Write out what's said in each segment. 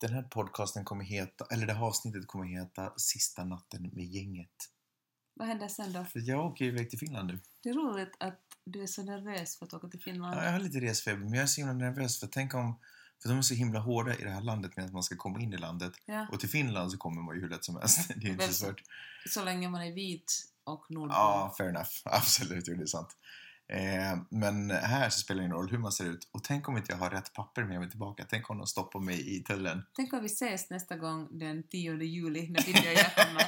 Den här podcasten kommer heta, eller det här avsnittet kommer heta Sista natten med gänget. Vad händer sen då? För jag åker iväg till Finland nu. Det är roligt att du är så nervös för att åka till Finland. Ja, jag har lite resfeber, men jag är så himla nervös. För tänk om, för de är så himla hårda i det här landet med att man ska komma in i landet. Ja. Och till Finland så kommer man ju hur lätt som helst. Det är inte så svårt. Så länge man är vit och nordbo. Ja, fair enough. Absolut, det är sant. Men här så spelar det ingen roll hur man ser ut. Och tänk om inte jag har rätt papper med mig tillbaka. Tänk om de stoppar mig i tullen. Tänk om vi ses nästa gång den 10 juli när Billy och jag kommer.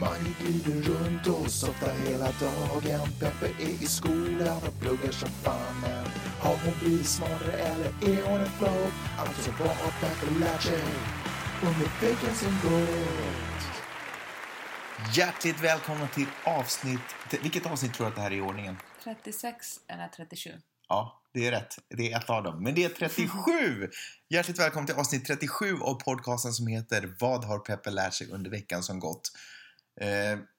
Man glider runt och softar hela dagen. Peppe är i skolan och pluggar som fanen. Har hon blivit smartare eller är hon en flow? Allt som var Peppe lär sig under veckan som går. Hjärtligt välkomna till avsnitt... Vilket avsnitt tror du att det här är i ordningen? 36 eller 37? Ja, det är rätt. Det är ett av dem. Men det är 37! Hjärtligt välkomna till avsnitt 37 av podcasten som heter Vad har Peppe lärt sig under veckan som gått?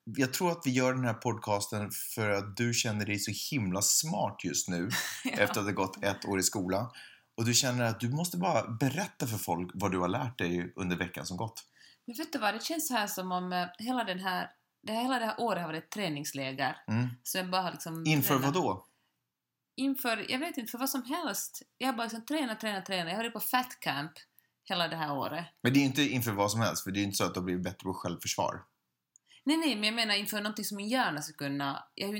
Jag tror att vi gör den här podcasten för att du känner dig så himla smart just nu. Ja. Efter att det gått ett år i skolan. Och du känner att du måste bara berätta för folk vad du har lärt dig under veckan som gått. Men vet du vad, det känns så här som om hela det här året har varit ett träningsläger. Mm. Så jag bara har liksom... Inför vad då? Inför, jag vet inte, för vad som helst. Jag har bara liksom tränat. Jag har varit på fat camp hela det här året. Men det är ju inte inför vad som helst, för det är ju inte så att det blir bättre på självförsvar. Nej, men jag menar inför någonting som min hjärna ska kunna... Jag har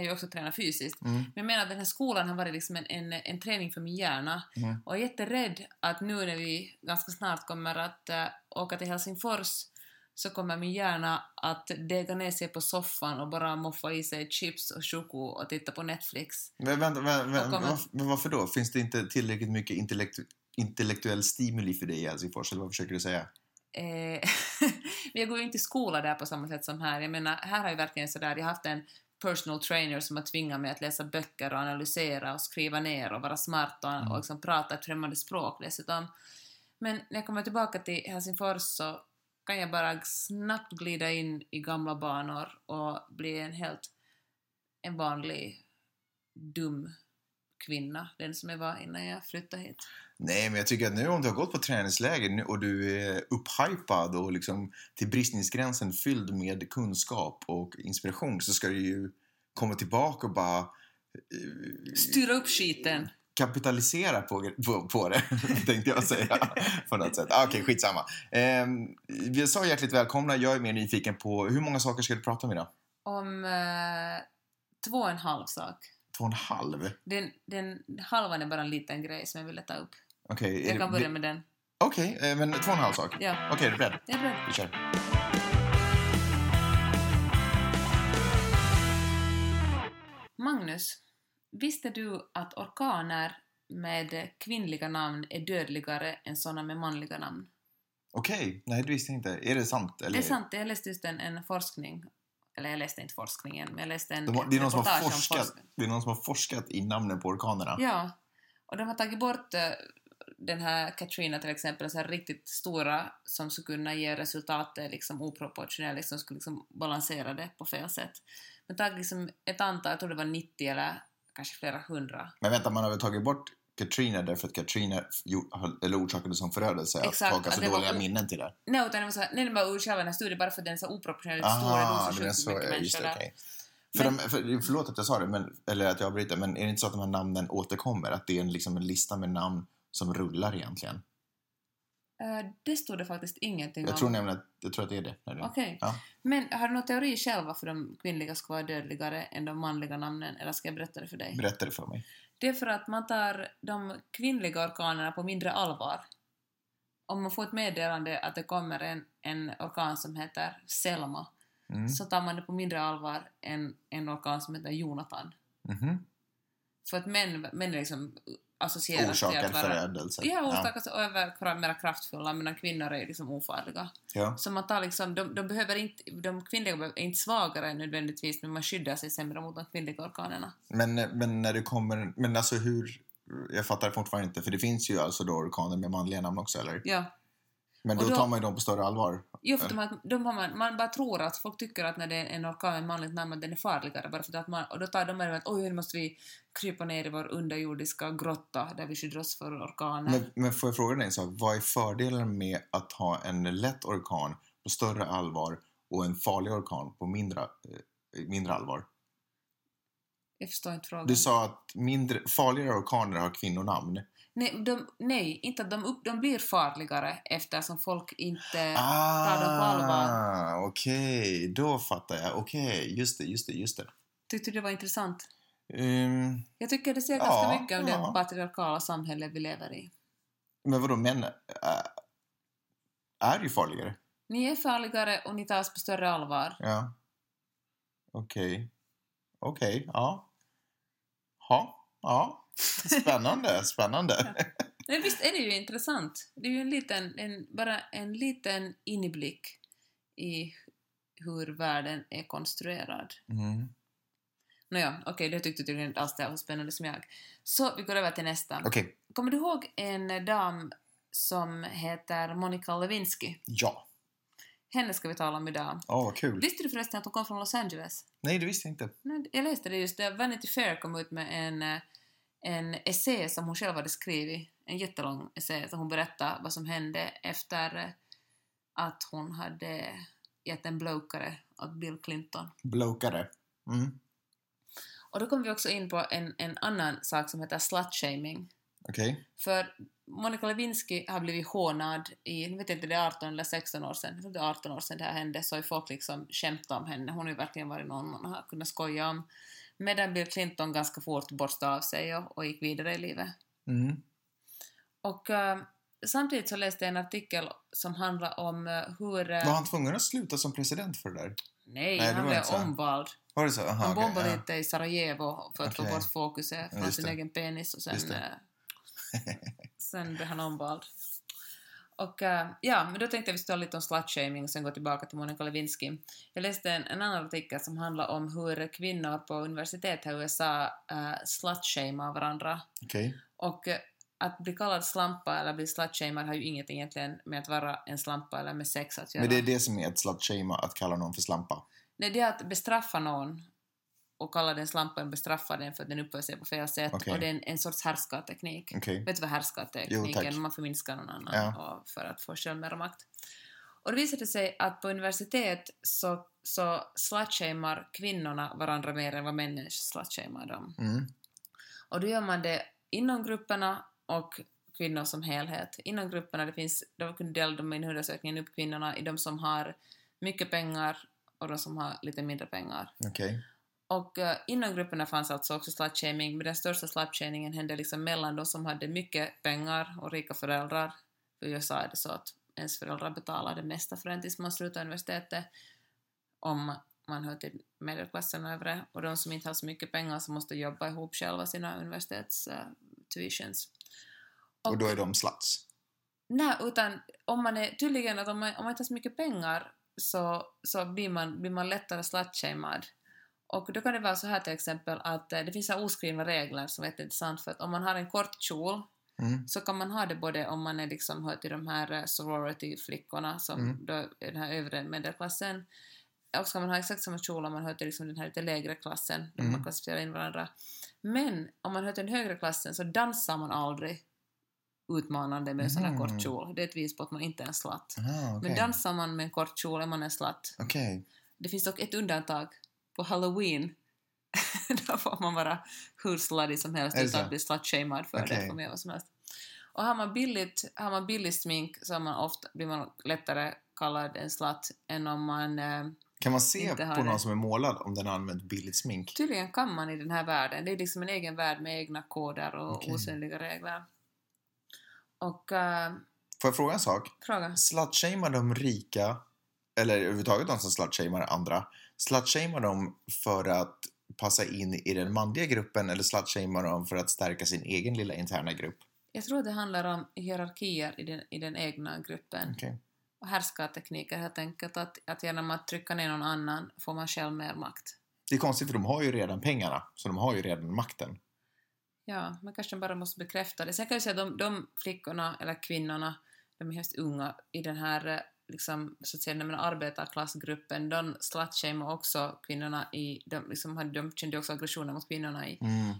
ju, också tränat fysiskt. Mm. Men jag menar att den här skolan har varit liksom en träning för min hjärna. Mm. Och jag är jätterädd att nu när vi ganska snart kommer att åka till Helsingfors så kommer min hjärna att dega ner sig på soffan och bara moffa i sig chips och choko och titta på Netflix. Men varför då? Finns det inte tillräckligt mycket intellektuell stimuli för dig i Helsingfors? Eller vad försöker du säga? Men jag går ju inte i skola där på samma sätt som här. Jag menar, här har jag verkligen sådär, jag har haft en personal trainer som har tvingat mig att läsa böcker och analysera och skriva ner och vara smart och liksom prata ett främmande språk dessutom. Men när jag kommer tillbaka till Helsingfors så kan jag bara snabbt glida in i gamla banor och bli en vanlig dum kvinna, den som jag var innan jag flyttade hit. Nej, men jag tycker att nu om du har gått på träningsläger och du är upphypad och liksom till bristningsgränsen fylld med kunskap och inspiration så ska du ju komma tillbaka och bara... styra upp skiten. Kapitalisera på det, tänkte jag säga på något sätt. Okej, skitsamma. Vi sa hjärtligt välkomna. Jag är mer nyfiken på hur många saker ska du prata om idag? Om 2,5 saker. 2,5? Den halvan är bara en liten grej som jag ville ta upp. Okej, jag kan börja med den. Okej, men 2,5 sak. Ja. Okej, är du beredd? Jag är beredd. Vi kör. Magnus, visste du att orkaner med kvinnliga namn är dödligare än sådana med manliga namn? Okej, nej det visste jag inte. Är det sant? Eller? Det är sant, jag läste just en forskning. Eller jag läste inte forskningen, men jag läste en reportage om forskning. Det är någon som har forskat i namnen på orkanerna. Ja, och de har tagit bort den här Katrina till exempel, så här riktigt stora som skulle kunna ge resultatet liksom oproportionellt, liksom skulle liksom balansera det på fel sätt. Men tagit liksom ett antal, jag tror det var 90 eller kanske flera hundra. Men vänta, man har väl tagit bort Katrina därför att Katrina orsakade som förödelse. Exakt, att tolka så dåliga minnen till det. Nej, utan det var så här, nej, det var själva den här studien bara för att den är så oproportionerligt stor. Aha, så mycket människor där. Okay. Förlåt att jag sa det, eller att jag bryter, men är det inte så att de här namnen återkommer? Att det är liksom en lista med namn som rullar egentligen? Det stod det faktiskt ingenting om. Jag tror att det är det. Okej. Ja. Men har du någon teori själv varför de kvinnliga ska vara dödligare än de manliga namnen? Eller ska jag berätta det för dig? Berätta det för mig. Det är för att man tar de kvinnliga orkanerna på mindre allvar. Om man får ett meddelande att det kommer en orkan som heter Selma. Mm. Så tar man det på mindre allvar än en orkan som heter Jonathan. Mm. För att män liksom associeras till att vara... Förödelse. Ja, orsakas över mera kraftfulla, medan kvinnor är liksom ofarliga. Ja. Så man tar liksom... De kvinnliga är inte svagare nödvändigtvis, men man skyddar sig sämre mot de kvinnliga orkanerna. Men när det kommer... Men alltså hur... Jag fattar fortfarande inte, för det finns ju alltså då orkaner med manliga namn också, eller? Ja. Men då tar man ju dem på större allvar. Jo, för man bara tror att folk tycker att när det är en orkan med manligt namn att den är farligare bara för att man, och då tar de med att oj, nu måste vi krypa ner i vår underjordiska grotta där vi skyddar oss för orkaner. Men får jag fråga dig en sak, vad är fördelen med att ha en lätt orkan på större allvar och en farlig orkan på mindre allvar? Jag förstår inte frågan. Du sa att farligare orkaner har kvinnonamn. Nej, inte att de blir farligare eftersom folk inte tar dem på allvar. Okej, då fattar jag. Okej, just det. Tyckte du det var intressant? Jag tycker det ser ganska mycket av det patriarkala samhälle vi lever i. Men vadå, män är ju farligare? Ni är farligare och ni tas på större allvar. Ja. Okej, ja. Ja. Spännande. Ja. Men visst är det ju intressant. Det är ju bara en liten inblick i hur världen är konstruerad. Mm. Nåja, okej, det tyckte du inte alls det var spännande som jag. Så vi går över till nästa. Okej. Kommer du ihåg en dam som heter Monica Lewinsky? Ja. Henne ska vi tala om idag. Åh, kul. Visste du förresten att hon kom från Los Angeles? Nej, det visste jag inte. Jag läste det just där. Vanity Fair kom ut med en essä som hon själv hade skrivit. En jättelång essä där hon berättade vad som hände efter att hon hade gett en blowkare åt Bill Clinton. Blowkare? Mm. Och då kom vi också in på en annan sak som heter slutshaming. Okej. För Monica Lewinsky har blivit hånad i, jag vet inte, det är 18 eller 16 år sedan. Det är 18 år sedan det här hände, så har folk liksom skämtat om henne. Hon har ju verkligen varit någon man har kunnat skoja om. Medan Bill Clinton ganska fort borstade av sig och gick vidare i livet. Mm. Och samtidigt så läste jag en artikel som handlar om hur... Var han tvungen att sluta som president för det där? Nej, han blev omvald. Var det så? Aha, han bombade lite i Sarajevo för att få bort fokuset från sin egen penis och sen... Sen blev han omvald. Och men då tänkte jag vi skulle ta lite om slutshaming och sen gå tillbaka till Monica Lewinsky. Jag läste en annan artikel som handlar om hur kvinnor på universitet i USA slutshamar varandra. Okay. Och att bli kallad slampa eller bli slutshamad har ju inget egentligen med att vara en slampa eller med sex att göra. Men det är det som är ett slutshama, att kalla någon för slampa? Nej, det är att bestraffa någon och kalla den slampan, bestraffa den för att den uppför sig på fel sätt. Okay. Och det är en sorts härskarteknik. Okay. Vet du vad härskarteknik är? Man förminskar någon annan för att få själv mer makt. Och det visade sig att på universitet så slutshamar kvinnorna varandra mer än vad männen slutshamar dem. Mm. Och då gör man det inom grupperna och kvinnor som helhet. Inom grupperna då kunde dela dem i en undersökning upp kvinnorna i de som har mycket pengar och de som har lite mindre pengar. Okay. Och inom grupperna fanns alltså också slutshaming, men den största slutshamingen hände liksom mellan de som hade mycket pengar och rika föräldrar. För jag sa det så att ens föräldrar betalar det mesta för en tills man slutar universitetet, om man hör till medelklassen övre. Och de som inte har så mycket pengar så måste jobba ihop själva sina universitets tuitions. Och då är de sluts? Nej, utan om man är tydligen att om man inte har så mycket pengar så blir man lättare slutshamad. Och då kan det vara så här till exempel att det finns oskrivna regler som är intressant, för att om man har en kort kjol så kan man ha det både om man är liksom hör till de här sorority-flickorna som då är den här övre medelklassen, och så kan man ha exakt samma kjol om man hör till liksom den här lite lägre klassen där man klassificerar in varandra. Men om man hör till den högre klassen så dansar man aldrig utmanande med en sån här kort kjol. Det är ett vis på att man inte är en slatt. Aha, okay. Men dansar man med en kort kjol är man en slatt. Okay. Det finns dock ett undantag. På Halloween då får man vara hur slutty som helst utan att bli slutshamad för det, för mig vad som helst. Och har man billigt smink så blir man lättare kallad en slut än om man kan man se på någon som är målad om den har använt billigt smink? Tydligen kan man i den här världen. Det är liksom en egen värld med egna koder och osynliga regler. Och, får jag fråga en sak? Slutshamar de rika, eller överhuvudtaget de som slutshamar andra, slutshamar dem för att passa in i den manliga gruppen eller slutshamar dem för att stärka sin egen lilla interna grupp? Jag tror det handlar om hierarkier i den egna gruppen. Okay. Och härskartekniker helt enkelt, att genom att trycka ner någon annan får man själv mer makt. Det är konstigt för de har ju redan pengarna, så de har ju redan makten. Ja, men kanske de bara måste bekräfta det. Sen kan jag säga att de flickorna eller kvinnorna, de är helt unga i den här liksom, så att säga, när man arbetarklassgruppen, de slutshameade också kvinnorna i, de kände också aggressioner mot kvinnorna i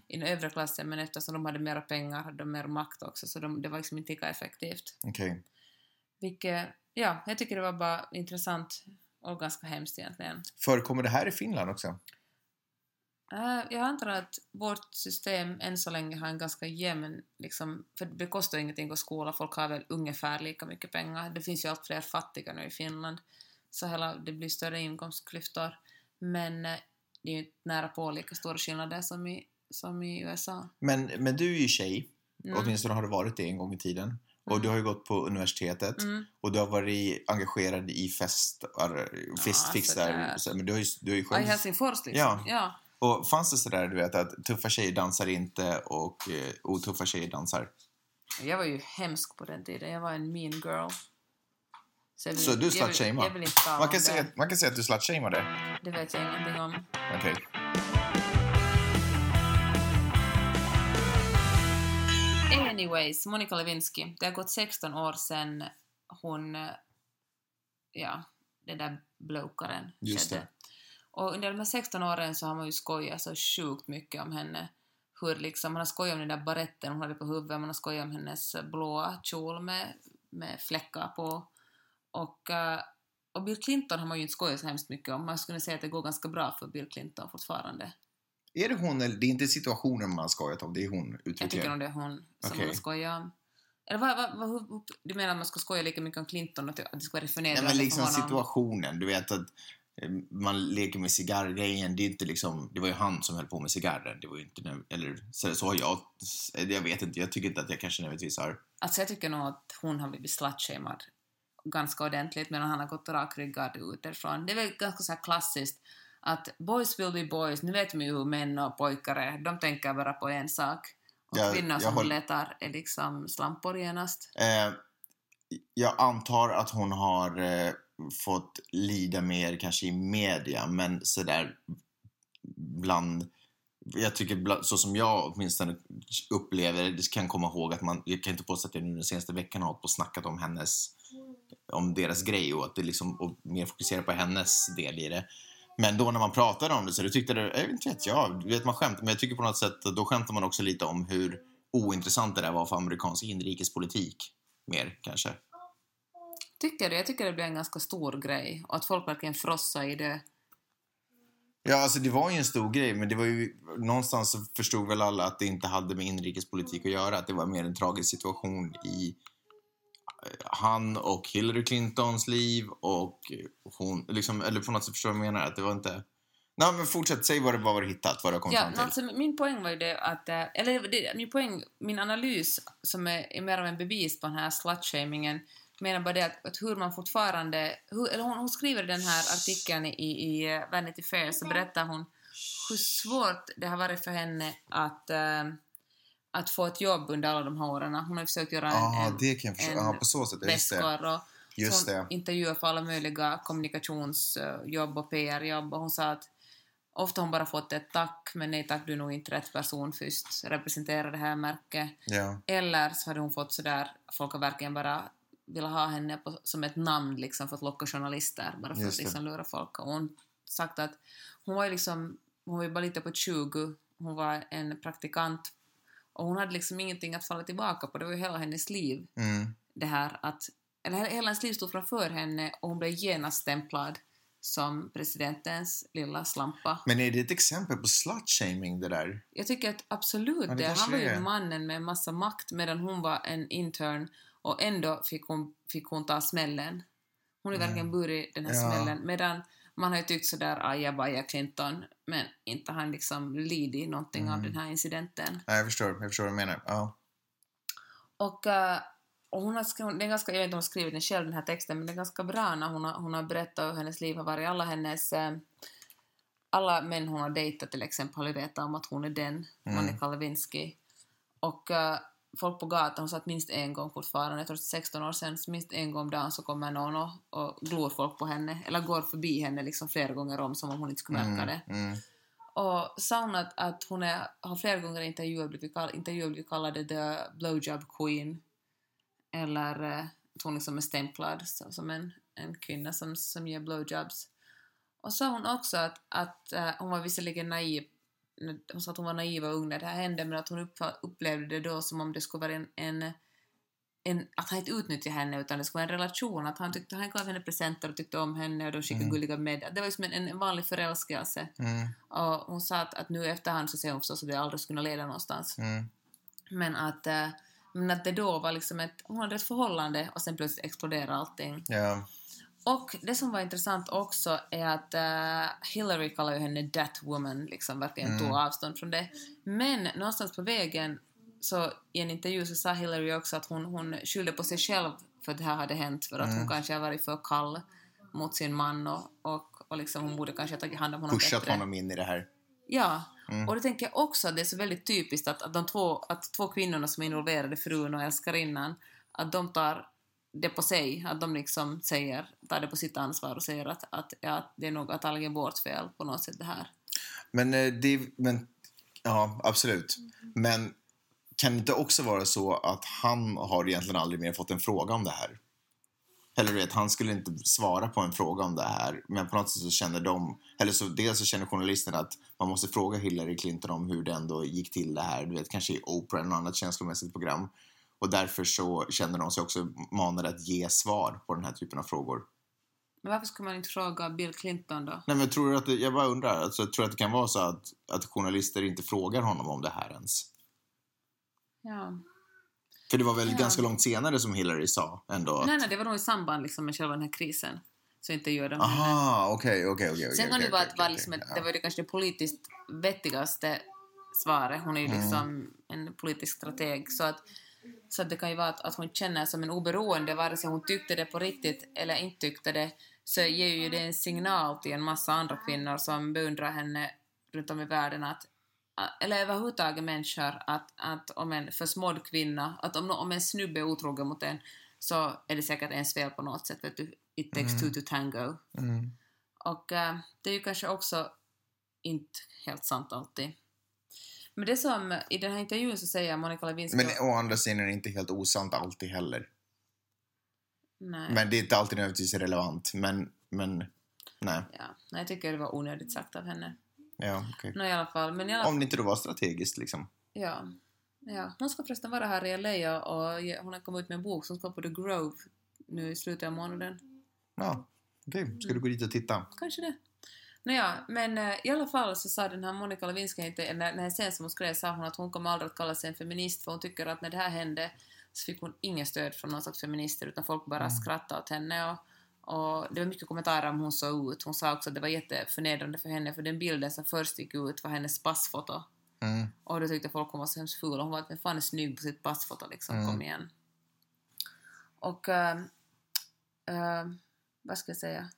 den övre klassen, men eftersom de hade mer pengar hade de mer makt också, så det var liksom inte lika effektivt. Okay. Vilket, ja, jag tycker det var bara intressant och ganska hemskt egentligen. Förekommer det här i Finland också? Jag antar att vårt system än så länge har en ganska jämn, liksom, för det kostar ingenting att skola, folk har väl ungefär lika mycket pengar. Det finns ju allt fler fattiga nu i Finland, så hela, det blir större inkomstklyftor, men det är ju nära på lika stora skillnader som i USA. Men du är ju tjej, åtminstone har du varit det en gång i tiden. Och du har ju gått på universitetet och du har varit engagerad i festfixar. Ja, alltså men du har ju själv... I Helsingfors liksom. Ja. Och fanns det sådär, du vet, att tuffa tjejer dansar inte och otuffa tjejer dansar? Jag var ju hemsk på den tiden. Jag var en mean girl. Så du slutshameade? Man kan säga att du slutshameade. Det vet jag ingenting om. Okej. Okay. Anyways, Monica Lewinsky. Det har gått 16 år sedan hon, ja, den där blokaren. Just det. Och under de här 16 åren så har man ju skojat så sjukt mycket om henne. Hur liksom, man har skojat om den där baretten hon hade på huvudet. Man har skojat om hennes blåa kjol med fläckar på. Och Bill Clinton har man ju inte skojat så hemskt mycket om. Man skulle säga att det går ganska bra för Bill Clinton fortfarande. Är det hon, eller det är inte situationen man har skojat om, det är hon uttrycker? Jag tycker nog det är hon som man skojar om. Eller vad, du menar att man ska skoja lika mycket om Clinton, att det ska vara förnedrande? Nej, men liksom situationen, du vet att man leker med cigarrgrejen, det är inte liksom, det var ju han som höll på med cigarren, det var ju inte, eller så har jag vet inte, jag tycker inte att jag kanske nödvändigtvis har. Alltså jag tycker nog att hon har blivit slutshamad ganska ordentligt, medan han har gått rakryggad utifrån. Det är väl ganska så här klassiskt att boys will be boys, nu vet man ju hur män och pojkar är, de tänker bara på en sak. Och kvinnor som letar är liksom slampor genast. Jag antar att hon har fått lida mer kanske i media, men sådär bland, jag tycker bland, så som jag åtminstone upplever, det kan komma ihåg att man, jag kan inte påstå att jag nu den senaste veckan har snackat om hennes, om deras grej och att det liksom, och mer fokuserar på hennes del i det. Men då när man pratade om det så tyckte det, jag vet inte, jag vet man skämt, men jag tycker på något sätt då skämtar man också lite om hur ointressant det där var för amerikansk inrikespolitik mer kanske. Tycker du? Jag tycker det blir en ganska stor grej och att folk verkligen frossar i det. Ja, alltså det var ju en stor grej, men det var ju någonstans, så förstod väl alla att det inte hade med inrikespolitik att göra, att det var mer en tragisk situation i han och Hillary Clintons liv och hon liksom, eller på något sätt, förstår jag menar att det var inte. Nej, men fortsätt, säg vad det var hittat, vad det kom fram till. Alltså, min poäng var ju det att, eller det, min analys som är mer av en bevis på den här slutshamingen, menar bara det att hur man fortfarande, eller hon skriver den här artikeln i Vanity Fair, så berättar hon hur svårt det har varit för henne att få ett jobb under alla de här åren. Hon har försökt göra en väskor och intervjuer för alla möjliga kommunikationsjobb och PR-jobb, och hon sa att ofta hon bara fått ett tack, men nej tack, du är nog inte rätt person först, representera det här märket. Ja. Eller så hade hon fått sådär, folk har verkligen bara vill ha henne som ett namn liksom, för att locka journalister, bara för att liksom lura folk. Och hon sagt att hon var liksom, hon var bara lite på 20, hon var en praktikant och hon hade liksom ingenting att falla tillbaka på. Det var ju hela hennes liv. Det här att, eller hela hennes liv stod framför henne, och hon blev genast stämplad som presidentens lilla slampa. Men är det ett exempel på slutshaming det där? Jag tycker att absolut det. Han var ju mannen med en massa makt, medan hon var en intern, och ändå fick hon ta smällen. Hon är verkligen burit den här smällen, medan man har ju tyckt sådär, ajabaja Clinton, men inte han liksom lidit någonting av den här incidenten. Ja, jag förstår vad du menar. Ja. Och hon har skrivit, det är ganska, jag vet inte om hon skrivit den själv, den här texten, men det är ganska bra när hon har berättat hur hennes liv har varit. Alla män hon har dejtat till exempel har ju vetat om att hon är den, Monica Lewinsky. Och folk på gatan, hon sa att minst en gång fortfarande, jag tror 16 år sedan, minst en gång om dagen så kommer någon och glor folk på henne, eller går förbi henne liksom flera gånger om, som om hon inte skulle märka det. Och sa hon att hon har flera gånger i intervjuer blivit kallade the blowjob queen, eller hon liksom är stämplad som en kvinna som ger blowjobs. Och sa hon också att hon var visserligen naiv. Hon sa att hon var naiv och ung när det här hände, men att hon upplevde det då som om det skulle vara att han inte utnyttjade henne, utan det skulle vara en relation, att han gav henne presenter och tyckte om henne och de skickade gulliga med. Det var liksom en vanlig förälskelse. Mm. Och hon sa att nu efterhand så ser hon förstås att det aldrig skulle leda någonstans. Mm. Men att det då var liksom hon hade ett förhållande och sen plötsligt exploderade allting. Ja. Och det som var intressant också är att Hillary kallar ju henne that woman, liksom verkligen tog avstånd från det. Men någonstans på vägen så i en intervju så sa Hillary också att hon skyllde på sig själv för att det här hade hänt, för att hon kanske har varit för kall mot sin man och liksom hon borde kanske ha tagit hand om honom bättre. Pushat honom in i det här. Ja, och det tänker jag också att det är så väldigt typiskt att de två kvinnorna som är involverade, frun och älskarinnan, att de tar det på sig, att de liksom tar det på sitt ansvar och säger att det är något att allt är vårt fel på något sätt det här. Men ja, absolut. Men kan det inte också vara så att han har egentligen aldrig mer fått en fråga om det här? Eller vet, han skulle inte svara på en fråga om det här. Men på något sätt så känner dels så känner journalisterna att man måste fråga Hillary Clinton om hur det ändå gick till det här. Du vet, kanske i Oprah eller något annat känslomässigt program. Och därför så känner de sig också manade att ge svar på den här typen av frågor. Men varför ska man inte fråga Bill Clinton då? Nej, men jag bara undrar. Alltså, jag tror att det kan vara så att journalister inte frågar honom om det här ens. Ja. För det var väl ganska långt senare som Hillary sa ändå. Att... Nej, det var nog i samband liksom med själva den här krisen. Så inte gör de henne. Aha, okej. Sen kan det vara att det var det kanske det politiskt vettigaste svaret. Hon är ju liksom en politisk strateg. Så att det kan ju vara att hare känner som en oberoende, vare sig hon tyckte det på riktigt eller inte tyckte det, så ger ju det en signal till en massa andra kvinnor som beundrar henne runt om i världen att, eller överhuvudtaget människor, att om en försmådd kvinna, att om en snubbe är otrogen mot en, så är det säkert ens fel på något sätt, vet du, it takes two to tango. Och det är ju kanske också inte helt sant alltid. Men det som i den här intervjun så säger Monica Lewinsky... Men å andra sidan är det inte helt osant alltid heller. Nej. Men det är inte alltid nödvändigtvis relevant. Men nej. Ja, jag tycker det var onödigt sagt av henne. Ja, okej. Okay. Om det inte då var strategiskt liksom. Ja. Hon ska förresten vara här i LA och hon har kommit ut med en bok som ska på The Grove nu i slutet av månaden. Ja, okej. Okay. Ska du gå dit och titta? Kanske det. Men i alla fall så sa den här Monica Lewinsky inte, när sen som hon skrev sa hon att hon kommer aldrig att kalla sig en feminist, för hon tycker att när det här hände så fick hon ingen stöd från någon slags feminister, utan folk bara skrattade åt henne och det var mycket kommentarer om hon såg ut. Hon sa också att det var jätteförnedrande för henne, för den bilden som först gick ut var hennes passfoto. Och då tyckte folk hon var så hemskt ful, och hon var fan är snygg på sitt passfoto liksom, kom igen. Och vad ska jag säga?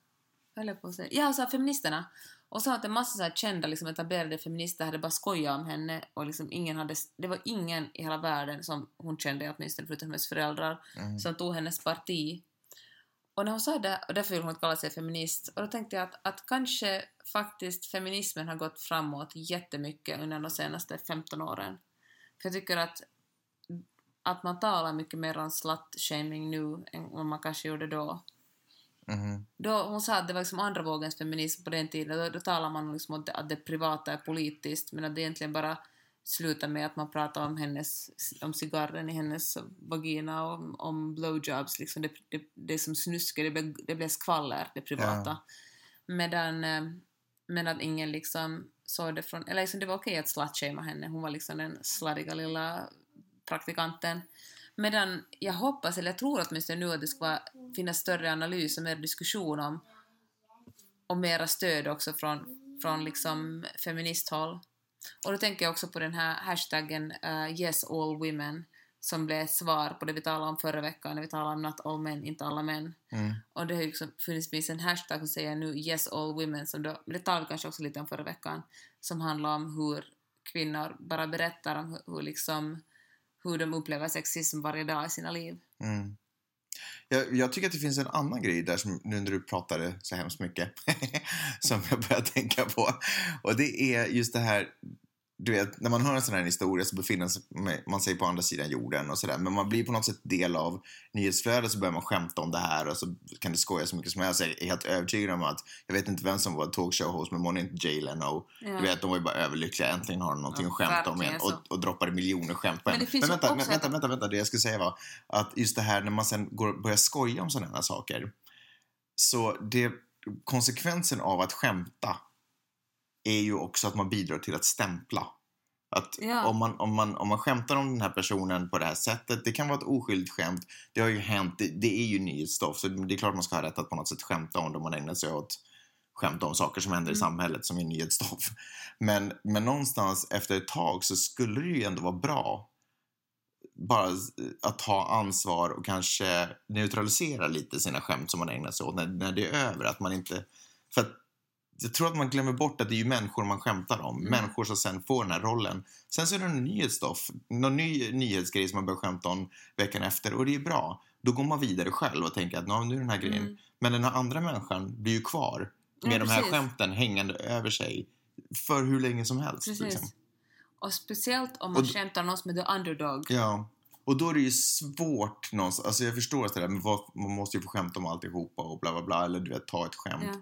Ja, så feministerna. Och så att en massa så här kända liksom, etablerade feminister hade bara skojat om henne. Och liksom det var ingen i hela världen som hon kände, åtminstone förutom hennes föräldrar, som tog hennes parti. Och när hon sa det, och därför ville hon inte kalla sig feminist. Och då tänkte jag att kanske faktiskt feminismen har gått framåt jättemycket under de senaste 15 åren. För jag tycker att man talar mycket mer om slut-shaming nu än vad man kanske gjorde då. Då hon sa att det var liksom andra vågens feminism på den tiden, då talar man liksom om att det privata är politiskt, men att det egentligen bara slutar med att man pratar om cigarren i hennes vagina, om blowjobs liksom, det som snuskar, det blev skvaller, det privata. Men att ingen liksom såg det från, eller liksom det var okej att slutshama henne, hon var liksom den sladdiga lilla praktikanten. Medan jag hoppas, eller jag tror åtminstone nu, att det ska finnas större analys och mer diskussion om och mera stöd också från liksom feministhåll. Och då tänker jag också på den här hashtaggen Yes All Women, som blev ett svar på det vi talade om förra veckan när vi talade om Not All Men, inte alla män. Och det har ju liksom funnits en hashtag som säger nu Yes All Women, som då, det talade kanske också lite om förra veckan, som handlar om hur kvinnor bara berättar om hur liksom hur de upplever sexism varje dag i sina liv. Jag tycker att det finns en annan grej där som, nu när du pratade så hemskt mycket som jag började tänka på. Och det är just det här du vet, när man hör en sån här historia så befinner man sig på andra sidan jorden och sådär. Men man blir på något sätt del av nyhetsflödet, så börjar man skämta om det här och så kan det skoja så mycket som helst. Jag är helt övertygad om att, jag vet inte vem som var talkshow-host, men man är inte Jay Leno. Du vet, de var ju bara överlyckliga. Äntligen har de någonting att skämta om igen, och droppade miljoner skämt på en. Men vänta, det jag skulle säga var att just det här när man sen börjar skoja om sådana här saker, så det konsekvensen av att skämta är ju också att man bidrar till att stämpla. Att om man skämtar om den här personen på det här sättet, det kan vara ett oskyldigt skämt, det har ju hänt, det är ju nyhetsstoff, så det är klart man ska ha rätt att på något sätt skämta om det, man ägnar sig åt skämta om saker som händer i samhället som är nyhetsstoff. Men någonstans efter ett tag så skulle det ju ändå vara bra bara att ta ansvar och kanske neutralisera lite sina skämt som man ägnar sig åt när det är över, att man inte, för att jag tror att man glömmer bort att det är ju människor man skämtar om. Människor som sen får den här rollen. Sen så är det en nyhetsstoff. Någon ny nyhetsgrej som man börjar skämta om veckan efter. Och det är bra. Då går man vidare själv och tänker att nu är den här grejen. Men den här andra människan blir ju kvar. Med de här skämten hängande över sig. För hur länge som helst. Liksom. Och speciellt om man skämtar om något med the underdog. Ja. Och då är det ju svårt någonstans. Alltså jag förstår att det där. Men man måste ju få skämta om alltihopa och bla bla bla. Eller du vet, ta ett skämt. Ja.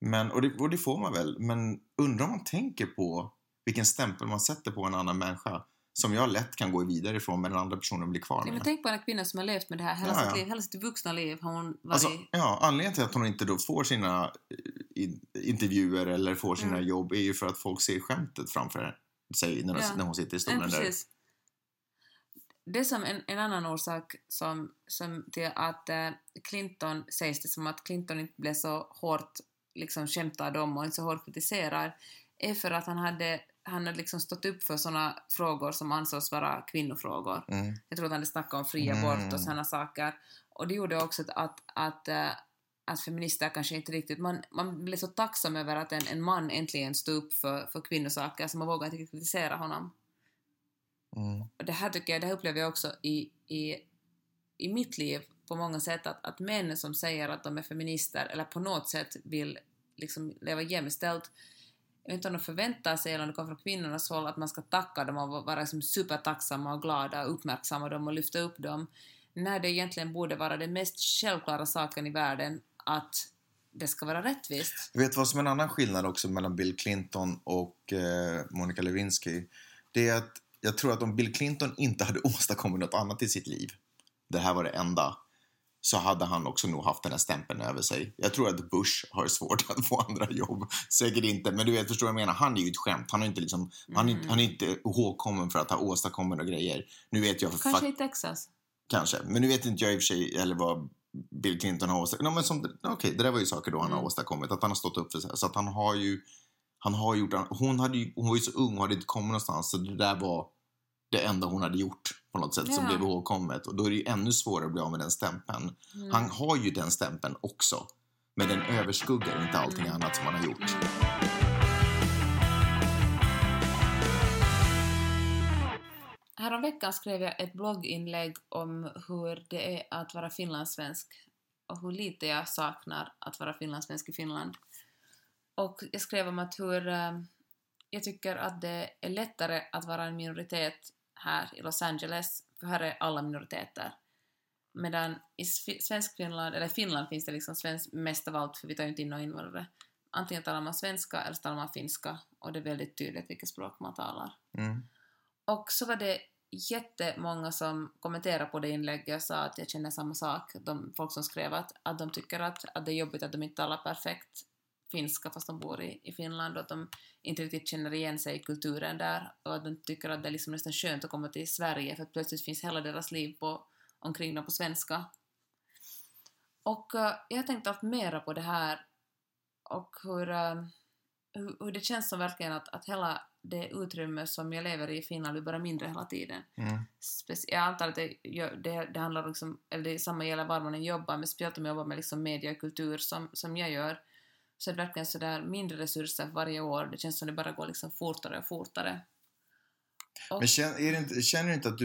Men, och det får man väl, men undrar om man tänker på vilken stämpel man sätter på en annan människa som jag lätt kan gå vidare ifrån, men den andra personen blir kvar med. Men tänk på en kvinna som har levt med det här hela sitt vuxna liv. Anledningen till att hon inte då får sina intervjuer eller får sina jobb är ju för att folk ser skämtet framför sig när hon sitter i stolen där. Det är som en annan orsak som till att Clinton, sägs det som att Clinton inte blev så hårt liksom skämtar dem och inte så hårt kritiserar, är för att han hade liksom stått upp för sådana frågor som ansågs vara kvinnofrågor. Jag tror att han hade snackat om fri abort och sådana saker, och det gjorde också att feminister kanske inte riktigt, man blev så tacksam över att en man äntligen stod upp för kvinnosaker, så man vågade inte kritisera honom. Och det här upplever jag också i mitt liv på många sätt, att män som säger att de är feminister eller på något sätt vill liksom leva jämställt, jag vet inte om de förväntar sig eller om det kommer från kvinnornas håll att man ska tacka dem och vara liksom supertacksamma och glada och uppmärksamma dem och lyfta upp dem, när det egentligen borde vara den mest självklara saken i världen att det ska vara rättvist. Jag vet vad som är en annan skillnad också mellan Bill Clinton och Monica Lewinsky, det är att jag tror att om Bill Clinton inte hade åstadkommit något annat i sitt liv, det här var det enda, så hade han också nog haft den här stämpeln över sig. Jag tror att Bush har svårt att få andra jobb. Säkert inte, men du vet, förstår jag menar. Han är ju ett skämt. Han är inte liksom, han är inte ihågkommen för att ha åstadkommit några grejer. Nu vet jag kanske i Texas. Kanske, men nu vet inte jag i och för sig eller vad Bill Clinton har åstadkommit. Det där var ju saker då han har åstadkommit. Att han har stått upp för sig. Så att han har gjort... Hon var ju så ung och hade inte kommit någonstans. Så det där var det enda hon hade gjort på något sätt som blev ihågkommet, och då är det ju ännu svårare att bli av med den stämpeln. Han har ju den stämpeln också, men den överskuggar inte allting annat som han har gjort. Häromveckan skrev jag ett blogginlägg om hur det är att vara finlandssvensk och hur lite jag saknar att vara finlandssvensk i Finland, och jag skrev om att hur jag tycker att det är lättare att vara en minoritet här i Los Angeles, för här är alla minoriteter. Medan i svensk Finland, eller Finland finns det liksom svensk mest av allt, för vi tar ju inte in några invandrare. Antingen talar man svenska eller talar man finska, och det är väldigt tydligt vilket språk man talar. Och så var det jättemånga som kommenterade på det inlägget och sa att jag känner samma sak. De folk som skrev att de tycker att det är jobbigt att de inte talar perfekt finska fast de bor i Finland, och att de inte riktigt känner igen sig i kulturen där, och att de tycker att det är liksom nästan skönt att komma till Sverige, för att plötsligt finns hela deras liv omkring dem på svenska. Och jag har tänkt allt mera på det här, och hur det känns som verkligen att hela det utrymme som jag lever i Finland blir bara mindre hela tiden. Jag antar att det handlar liksom, eller det är samma gäller var man jobbar, men speciellt om jag jobbar med liksom media och kultur som jag gör, så det är verkligen sådär mindre resurser varje år. Det känns som det bara går liksom fortare och fortare. Och... Men känner du inte att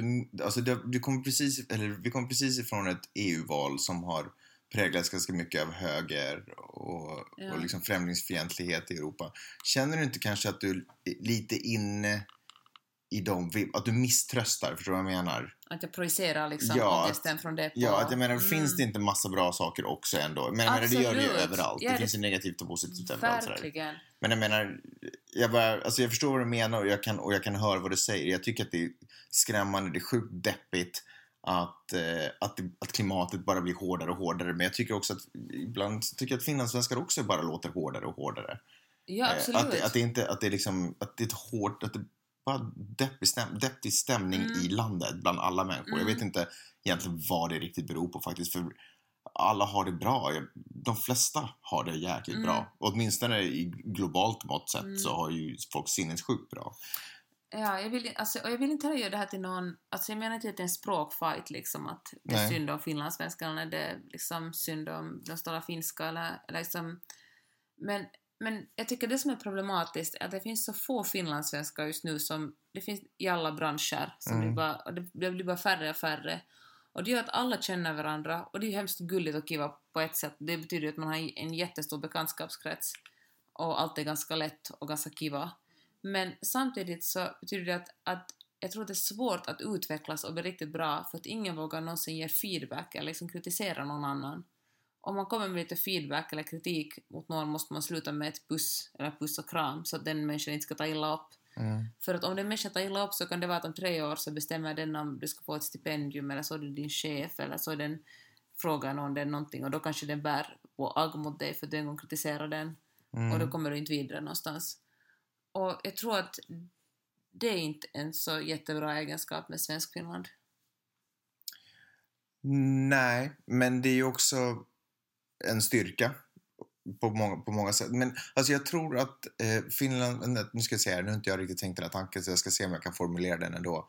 du kommer precis ifrån ett EU-val som har präglas ganska mycket av höger och liksom främlingsfientlighet i Europa. Känner du inte kanske att du lite inne i dem, att du misströstar, förstår du vad jag menar? Att jag projicerar liksom ångesten från det på... Ja, att jag menar, finns det inte massa bra saker också ändå? Men jag menar, det gör det ju överallt. Ja, det finns ju negativt och positivt överallt. Verkligen. Men jag menar, jag förstår vad du menar och jag kan höra vad du säger. Jag tycker att det är skrämmande, det är sjukt deppigt att klimatet bara blir hårdare och hårdare. Men jag tycker också att ibland tycker jag att finlandssvenskar också bara låter hårdare och hårdare. Ja, absolut. Bara deppig stämning i landet bland alla människor. Jag vet inte egentligen vad det riktigt beror på faktiskt, för alla har det bra. De flesta har det jäkligt bra. Och åtminstone i globalt mått sett så har ju folk sinnessjukt bra. Ja, jag vill inte göra det här till någon... Alltså jag menar inte att det är en språkfight liksom, att det är synd om finlandssvenskarna, det är liksom synd om de stora finska eller liksom... Men jag tycker det som är problematiskt är att det finns så få finlandssvenskar just nu, som det finns i alla branscher som det blir bara färre och färre, och det gör att alla känner varandra, och det är ju hemskt gulligt att kiva på ett sätt. Det betyder att man har en jättestor bekantskapskrets och allt är ganska lätt och ganska kiva, men samtidigt så betyder det att jag tror att det är svårt att utvecklas och bli riktigt bra, för att ingen vågar någonsin ge feedback eller liksom kritisera någon annan. Om man kommer med lite feedback eller kritik mot någon måste man sluta med ett puss eller puss och kram, så att den människan inte ska ta illa upp. För att om den människan tar illa upp så kan det vara att om 3 år så bestämmer den om du ska få ett stipendium, eller så är det din chef, eller så är den frågar någon den någonting, och då kanske den bär på agg mot dig för att du en gång kritiserar den och då kommer du inte vidare någonstans. Och jag tror att det är inte en så jättebra egenskap med svensk Finland. Nej, men det är ju också en styrka på många sätt. Men alltså jag tror att Finland, nu ska jag säga, nu har inte jag riktigt tänkt den här tanken, så jag ska se om jag kan formulera den ändå.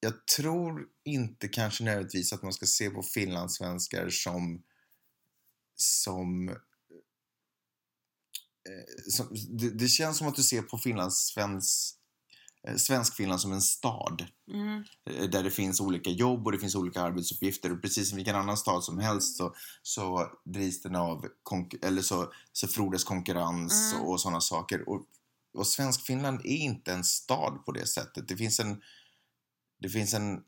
Jag tror inte kanske nödvändigtvis att man ska se på finlandssvenskar som det känns som att du ser på Svenskfinland som en stad där det finns olika jobb och det finns olika arbetsuppgifter, och precis som vilken annan stad som helst så drivs den av så frodas konkurrens och sådana saker, och Svenskfinland är inte en stad på det sättet. Jag tror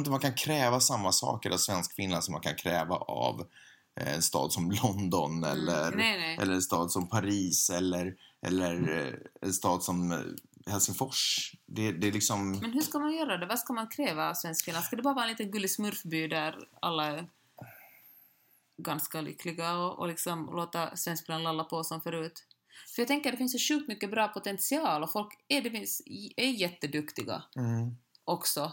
inte man kan kräva samma saker av Svenskfinland som man kan kräva av en stad som London eller en stad som Paris eller en stad som Helsingfors. Det är liksom... Men hur ska man göra det? Vad ska man kräva av Svenskfinland? Ska det bara vara en liten gullig smurfby där alla är ganska lyckliga och liksom låta Svenskfinland lalla på som förut? För jag tänker att det finns så sjukt mycket bra potential, och folk är jätteduktiga också.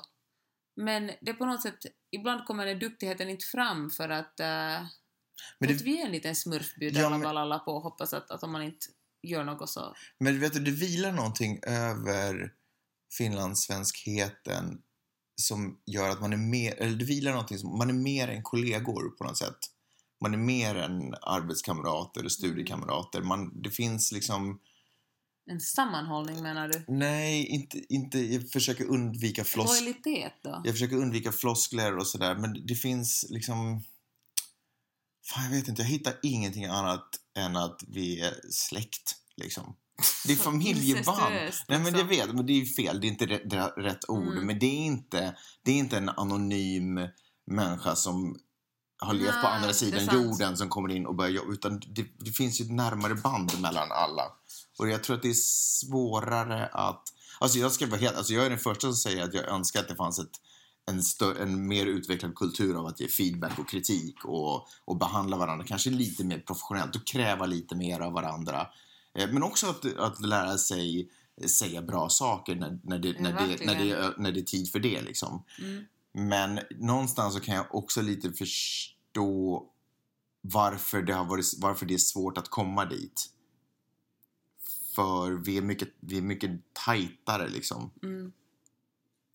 Men det är på något sätt, ibland kommer den duktigheten inte fram för att, att vi är en liten smurfby där alla bara lalla på och hoppas att om man inte gör något så. Men vet du, det vilar någonting över finlandssvenskheten som gör att man är mer, eller det vilar någonting som man är mer än kollegor på något sätt. Man är mer än arbetskamrater och studiekamrater. Det finns liksom en sammanhållning, menar du? Nej, inte jag försöker undvika lojalitet då. Jag försöker undvika floskler och sådär, men det finns liksom... Fan, jag vet inte, jag hittar ingenting annat än att vi är släkt liksom. Det är familjeband. Nej, men jag vet, men det är ju fel, det är inte rätt ord, men det är inte en anonym människa som har levt på andra sidan jorden som kommer in och börjar jobba, utan det finns ju ett närmare band mellan alla. Och jag tror att det är svårare att... Alltså jag är den första som säger att jag önskar att det fanns en mer utvecklad kultur av att ge feedback och kritik och behandla varandra kanske lite mer professionellt och kräva lite mer av varandra, men också att lära sig säga bra saker när det är tid för det liksom. Men någonstans så kan jag också lite förstå varför det är svårt att komma dit, för vi är mycket tajtare liksom.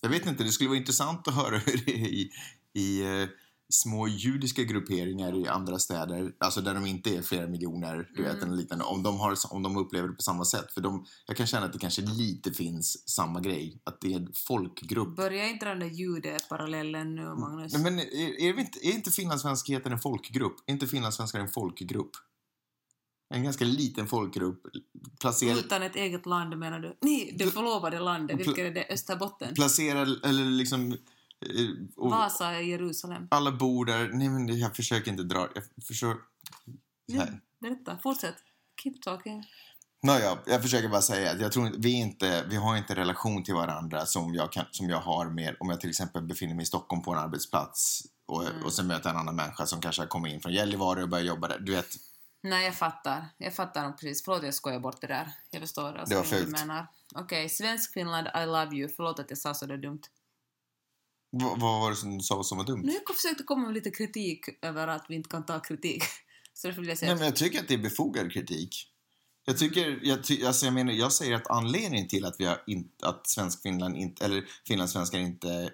Jag vet inte, det skulle vara intressant att höra hur det är i små judiska grupperingar i andra städer, alltså där de inte är flera miljoner, du vet, eller liknande, om de upplever det på samma sätt, för de, jag kan känna att det kanske lite finns samma grej, att det är en folkgrupp. Börja inte den där judeparallellen nu, Magnus. Nej, men är inte finlandssvenskheten en folkgrupp? Är inte finlandssvenskar en folkgrupp? En ganska liten folkgrupp placerad... Utan ett eget land, menar du? Nej, det förlovade landet, vilket är det? Österbotten? Placerad, eller liksom... Vasa i Jerusalem. Alla bor där. Nej, men jag försöker inte dra. Jag försöker... Nej, berätta. Fortsätt. Keep talking. Nåja, jag försöker bara säga att jag tror inte, vi har inte relation till varandra som jag har med, om jag till exempel befinner mig i Stockholm på en arbetsplats och sen möter en annan människa som kanske har kommit in från Gällivare och börjar jobba där. Du vet... Nej, jag fattar precis. Förlåt, jag skojar bort det där. Jag förstår. Alltså, det var fult. Okej, svensk Finland, I love you. Förlåt att jag sa så där dumt. Vad var det som du sa som var dumt? Nu har jag försökt komma med lite kritik över att vi inte kan ta kritik. Så därför vill jag säga... Nej, men jag tycker att det är befogad kritik. Jag säger att anledningen till att vi har att svensk Finland inte, eller finlandssvenskar inte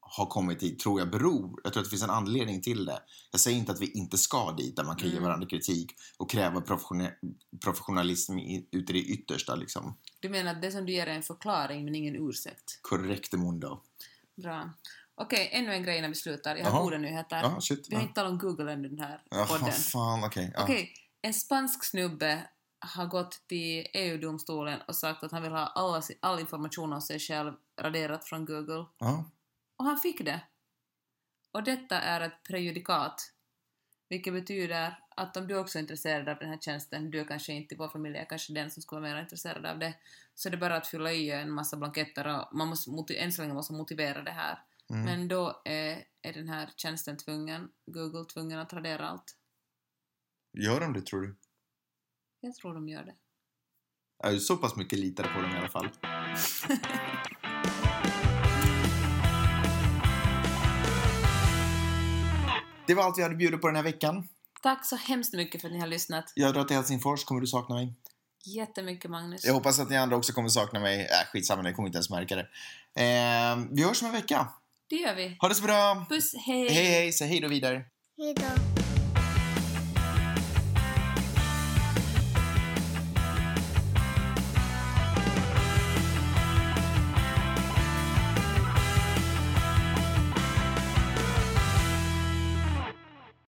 har kommit hit, tror jag beror. Jag tror att det finns en anledning till det. Jag säger inte att vi inte ska dit, där man kan ge varandra kritik och kräva professionalism ut i det yttersta, liksom. Du menar att det som du ger är en förklaring men ingen ursäkt? Korrekt, mundo. Bra. Okej, ännu en grej när vi slutar. Jag har goda nyheter. Vi har inte talat om Google ännu, den här podden. Fan, okej. En spansk snubbe har gått till EU-domstolen och sagt att han vill ha all information om sig själv raderat från Google. Ja. Och han fick det. Och detta är ett prejudikat. Vilket betyder att om du också är intresserad av den här tjänsten, du är kanske inte, vår familj är kanske den som skulle vara mer intresserad av det, så det är bara att fylla i en massa blanketter och man måste, än så länge måste motivera det här. Men då är den här tjänsten Google tvungen att radera allt. Gör de det, tror du? Jag tror de gör det. Jag är så pass mycket litare på dem i alla fall. Det var allt vi hade bjudit på den här veckan. Tack så hemskt mycket för att ni har lyssnat. Jag drar till Helsingfors. Kommer du sakna mig? Jättemycket, Magnus. Jag hoppas att ni andra också kommer sakna mig. Skitsamma, jag kommer inte ens märka det. Vi hörs om en vecka. Det gör vi. Ha det så bra. Puss, hej. Hej, hej. Så hej då vidare. Hej då.